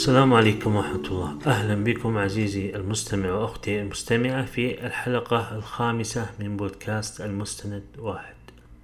السلام عليكم ورحمة الله. أهلا بكم عزيزي المستمع وأختي المستمعة في الحلقة 5 من بودكاست المستند 1.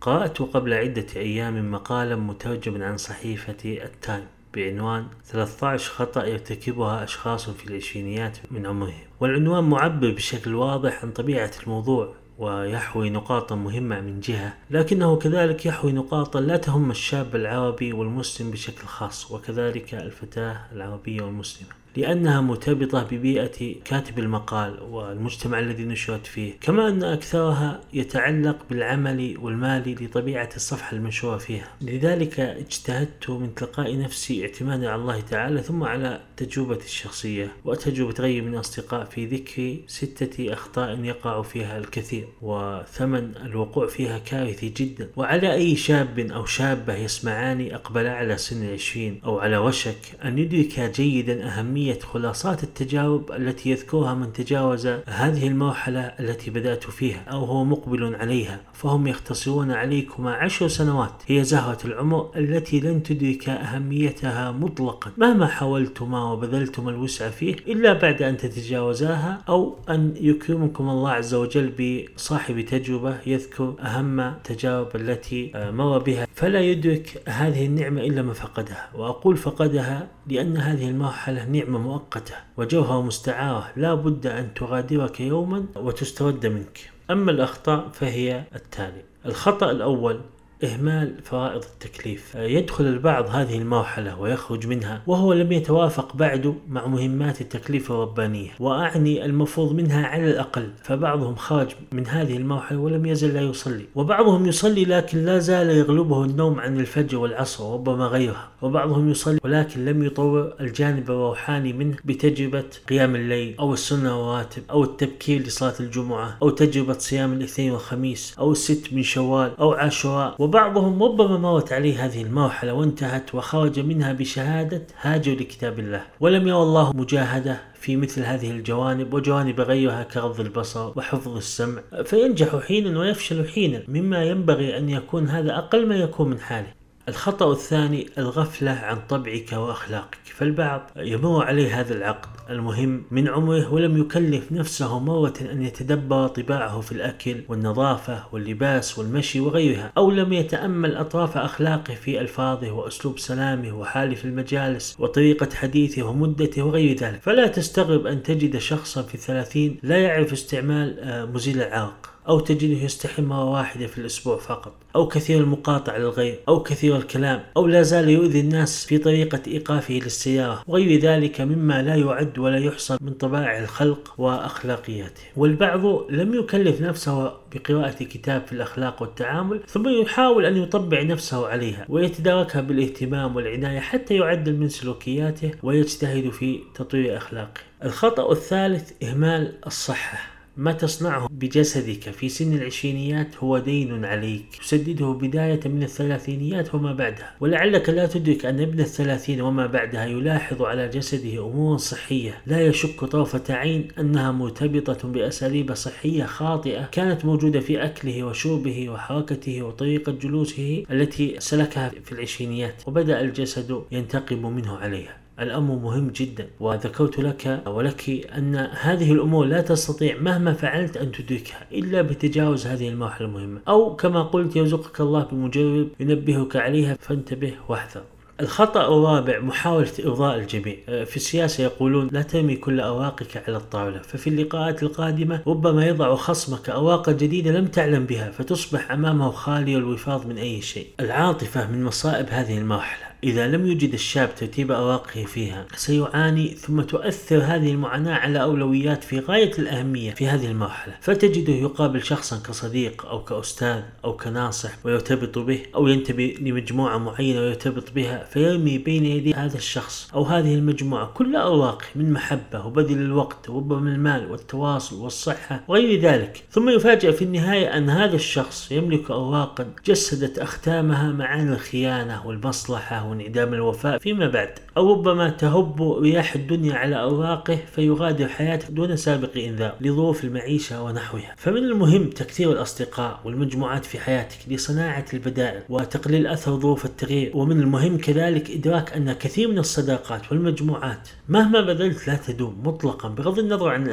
قرأت قبل عدة أيام مقالا مترجما عن صحيفة التايم بعنوان 13 خطأ يرتكبها أشخاص في العشرينيات من عمرهم، والعنوان معبر بشكل واضح عن طبيعة الموضوع ويحوي نقاطا مهمة من جهة، لكنه كذلك يحوي نقاطا لا تهم الشاب العربي والمسلم بشكل خاص، وكذلك الفتاة العربية والمسلمة، لأنها مرتبطة ببيئة كاتب المقال والمجتمع الذي نشرت فيه، كما أن أكثرها يتعلق بالعمل والمال لطبيعة الصفحة المنشورة فيها. لذلك اجتهدت من تلقاء نفسي اعتمادا على الله تعالى ثم على تجربتي الشخصية وتجربة غيري من أصدقاء في ذكر 6 أخطاء يقع فيها الكثير وثمن الوقوع فيها كارثي جدا، وعلى أي شاب أو شابة يسمعاني أقبل على سن 20 أو على وشك أن يدرك جيدا أهمية خلاصات التجارب التي يذكرها من تجاوز هذه المرحلة التي بدأت فيها أو هو مقبل عليها، فهم يختصرون عليكم 10 سنوات هي زهرة العمر التي لن تدرك أهميتها مطلقا مهما حاولتما وبذلتم الوسع فيه، إلا بعد أن تتجاوزاها أو أن يكرمكم الله عز وجل بصاحب تجربة يذكر أهم تجارب التي مر بها، فلا يدرك هذه النعمة إلا ما فقدها. وأقول فقدها لأن هذه المرحلة نعمة مؤقتة وجوهر مستعارة لا بد أن تغادرك يوما وتسترد منك. أما الأخطاء فهي التالي. الخطأ الأول إهمال فرائض التكليف. يدخل البعض هذه المرحلة ويخرج منها وهو لم يتوافق بعد مع مهمات التكليف الربانية، وأعني المفروض منها على الأقل، فبعضهم خرج من هذه المرحلة ولم يزل لا يصلي، وبعضهم يصلي لكن لا زال يغلبه النوم عن الفجر والعصر وربما غيرها، وبعضهم يصلي ولكن لم يطور الجانب الروحاني منه بتجربة قيام الليل أو السنة والرواتب أو التبكير لصلاة الجمعة أو تجربة صيام الاثنين والخميس أو 6 من شوال أو عاشوراء. وبعضهم ربما مرت عليه هذه المرحلة وانتهت وخرج منها بشهادة هاجر لكتاب الله، ولم يرى الله مجاهدة في مثل هذه الجوانب وجوانب غيرها كغض البصر وحفظ السمع، فينجح حينا ويفشل حينا، مما ينبغي أن يكون هذا أقل ما يكون من حاله. الخطأ الثاني الغفلة عن طبعك وأخلاقك. فالبعض يمر عليه هذا العقد المهم من عمره ولم يكلف نفسه مرة أن يتدبر طباعه في الأكل والنظافة واللباس والمشي وغيرها، أو لم يتأمل أطراف أخلاقه في ألفاظه وأسلوب سلامه وحاله في المجالس وطريقة حديثه ومدته وغير ذلك، فلا تستغرب أن تجد شخصا في 30 لا يعرف استعمال مزيل العرق، أو تجده يستحي مرة واحدة في الأسبوع فقط، أو كثير المقاطعة للغير، أو كثير الكلام، أو لا زال يؤذي الناس في طريقة إيقافه للسيارة وغير ذلك مما لا يعد ولا يحصى من طبائع الخلق وأخلاقياته. والبعض لم يكلف نفسه بقراءة كتاب في الأخلاق والتعامل ثم يحاول أن يطبع نفسه عليها ويتداركها بالاهتمام والعناية حتى يعدل من سلوكياته ويجتهد في تطوير أخلاقه. الخطأ الثالث إهمال الصحة. ما تصنعه بجسدك في سن 20 هو دين عليك تسدده بداية من 30 وما بعدها، ولعلك لا تدرك أن ابن 30 وما بعدها يلاحظ على جسده أمور صحية لا يشك طرفة عين أنها مرتبطة بأساليب صحية خاطئة كانت موجودة في أكله وشربه وحركته وطريقة جلوسه التي سلكها في 20، وبدأ الجسد ينتقم منه عليها. الأمر مهم جدا، وذكرت لك ولك أن هذه الأمور لا تستطيع مهما فعلت أن تدركها إلا بتجاوز هذه المرحلة المهمة، أو كما قلت يرزقك الله بمجرب ينبهك عليها فانتبه واحذر. الخطأ الرابع محاولة إرضاء الجميع. في السياسة يقولون لا ترمي كل أوراقك على الطاولة، ففي اللقاءات القادمة ربما يضع خصمك أوراق جديدة لم تعلم بها فتصبح أمامه خالي الوفاض من أي شيء. العاطفة من مصائب هذه المرحلة، إذا لم يجد الشاب ترتيب أوراقه فيها سيعاني، ثم تؤثر هذه المعاناة على أولويات في غاية الأهمية في هذه المرحلة، فتجده يقابل شخصا كصديق أو كأستاذ أو كناصح ويرتبط به، أو ينتمي لمجموعة معينة ويرتبط بها فيرمي بين يدي هذا الشخص أو هذه المجموعة كل أوراقه من محبة وبذل الوقت وربما المال والتواصل والصحة وغير ذلك، ثم يفاجأ في النهاية أن هذا الشخص يملك أوراقا جسدت أختامها معاني الخيانة والمصلحة وانعدام الوفاء فيما بعد، أو ربما تهب رياح الدنيا على أوراقه فيغادر حياته دون سابق إنذار لظروف المعيشة ونحوها. فمن المهم تكثير الأصدقاء والمجموعات في حياتك لصناعة البدائل وتقليل أثر ظروف التغيير. ومن المهم كذلك إدراك أن كثير من الصداقات والمجموعات مهما بذلت لا تدوم مطلقا، بغض النظر عن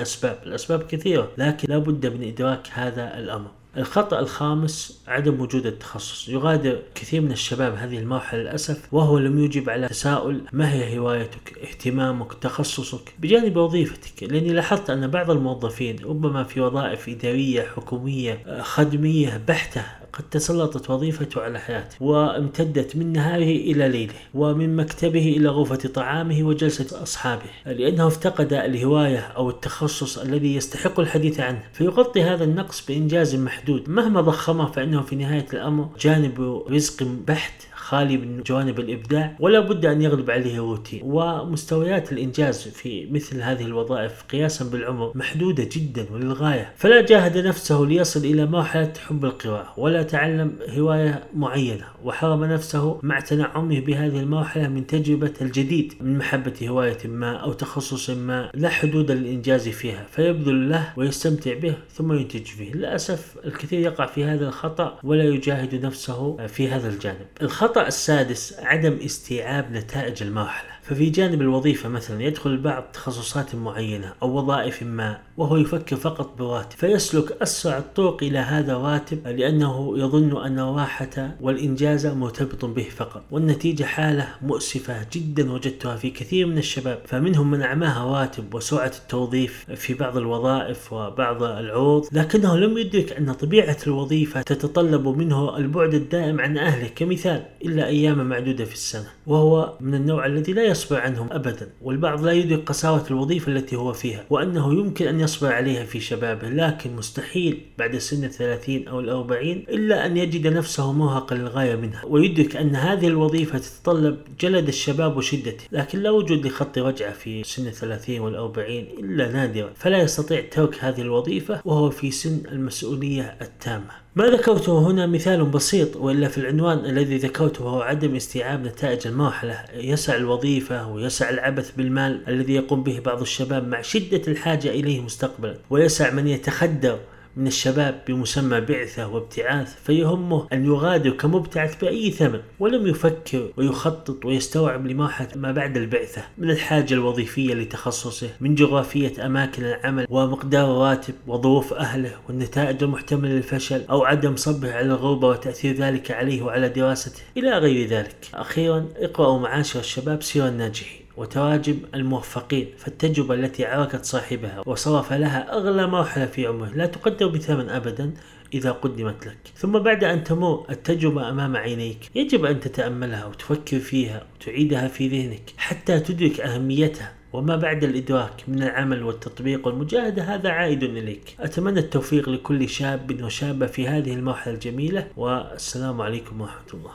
الأسباب كثيرة، لكن لا بد من إدراك هذا الأمر. الخطأ الخامس عدم وجود التخصص. يغادر كثير من الشباب هذه المرحلة للأسف وهو لم يجب على تساؤل ما هي هوايتك، اهتمامك، تخصصك بجانب وظيفتك، لأني لاحظت أن بعض الموظفين ربما في وظائف إدارية حكومية خدمية بحتة قد تسلطت وظيفته على حياته وامتدت من نهاره إلى ليله ومن مكتبه إلى غرفة طعامه وجلسة أصحابه، لأنه افتقد الهواية أو التخصص الذي يستحق الحديث عنه، فيغطي هذا النقص بإنجاز محدود مهما ضخمه، فإنه في نهاية الأمر جانب رزق بحت خالي من جوانب الإبداع، ولا بد أن يغلب عليه الروتين. ومستويات الإنجاز في مثل هذه الوظائف قياسا بالعمر محدودة جدا وللغاية، فلا جاهد نفسه ليصل إلى مرحلة حب القراءة ولا تعلم هواية معينة، وحرم نفسه مع تنعمه بهذه المرحلة من تجربة الجديد من محبة هواية ما أو تخصص ما لا حدود للإنجاز فيها، فيبذل له ويستمتع به ثم ينتج فيه. للأسف الكثير يقع في هذا الخطأ ولا يجاهد نفسه في هذا الجانب. الخطأ السادس عدم استيعاب نتائج المرحلة. ففي جانب الوظيفة مثلا يدخل بعض تخصصات معينة أو وظائف ما وهو يفكر فقط براتب، فيسلك أسرع الطرق إلى هذا الراتب لأنه يظن أن الراحة والإنجاز مرتبط به فقط، والنتيجة حالة مؤسفة جدا وجدتها في كثير من الشباب، فمنهم من أعماها راتب وسرعة التوظيف في بعض الوظائف وبعض العروض، لكنه لم يدرك أن طبيعة الوظيفة تتطلب منه البعد الدائم عن أهله كمثال، إلا أيام معدودة في السنة، وهو من النوع الذي لا يصبر عنهم أبدا. والبعض لا يدرك قساوة الوظيفة التي هو فيها وأنه يمكن أن يصبر عليها في شبابه، لكن مستحيل بعد سن 30 أو 40 إلا أن يجد نفسه مرهقا للغاية منها، ويدرك أن هذه الوظيفة تتطلب جلد الشباب وشدته، لكن لا وجود لخط رجعة في سن 30 والأربعين إلا نادرا، فلا يستطيع ترك هذه الوظيفة وهو في سن المسؤولية التامة. ما ذكرته هنا مثال بسيط، وإلا في العنوان الذي ذكرته هو عدم استيعاب نتائج المرحلة. يسعى الوظيفة ويسعى العبث بالمال الذي يقوم به بعض الشباب مع شدة الحاجة إليه مستقبلا، ويسعى من يتخدر من الشباب بمسمى بعثة وابتعاث، فيهمه أن يغادر كمبتعث بأي ثمن، ولم يفكر ويخطط ويستوعب لمرحلة ما بعد البعثة من الحاجة الوظيفية لتخصصه، من جغرافية أماكن العمل ومقدار الراتب وظروف أهله والنتائج المحتملة للفشل أو عدم صبره على الغربة وتأثير ذلك عليه وعلى دراسته إلى غير ذلك. أخيرا، اقرأوا معاشر الشباب سير الناجحين وتواجب الموفقين، فالتجربة التي عركت صاحبها وصرف لها أغلى مرحلة في عمره لا تقدر بثمن أبدا إذا قدمت لك. ثم بعد أن تمر التجربة أمام عينيك يجب أن تتأملها وتفكر فيها وتعيدها في ذهنك حتى تدرك أهميتها، وما بعد الإدراك من العمل والتطبيق والمجاهدة هذا عائد إليك. أتمنى التوفيق لكل شاب وشابة في هذه المرحلة الجميلة، والسلام عليكم ورحمة الله.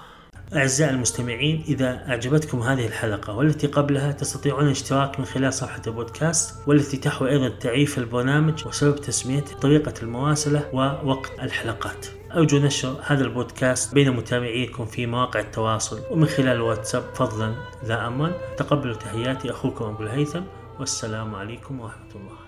أعزائي المستمعين، إذا أعجبتكم هذه الحلقة والتي قبلها تستطيعون الاشتراك من خلال صفحة البودكاست، والتي تحوي أيضا تعريف البرنامج وسبب تسميته، طريقة المراسلة، ووقت الحلقات. أرجو نشر هذا البودكاست بين متابعيكم في مواقع التواصل ومن خلال الواتساب فضلا لا أمرا. تقبلوا تحياتي، أخوكم أبو الهيثم، والسلام عليكم ورحمة الله.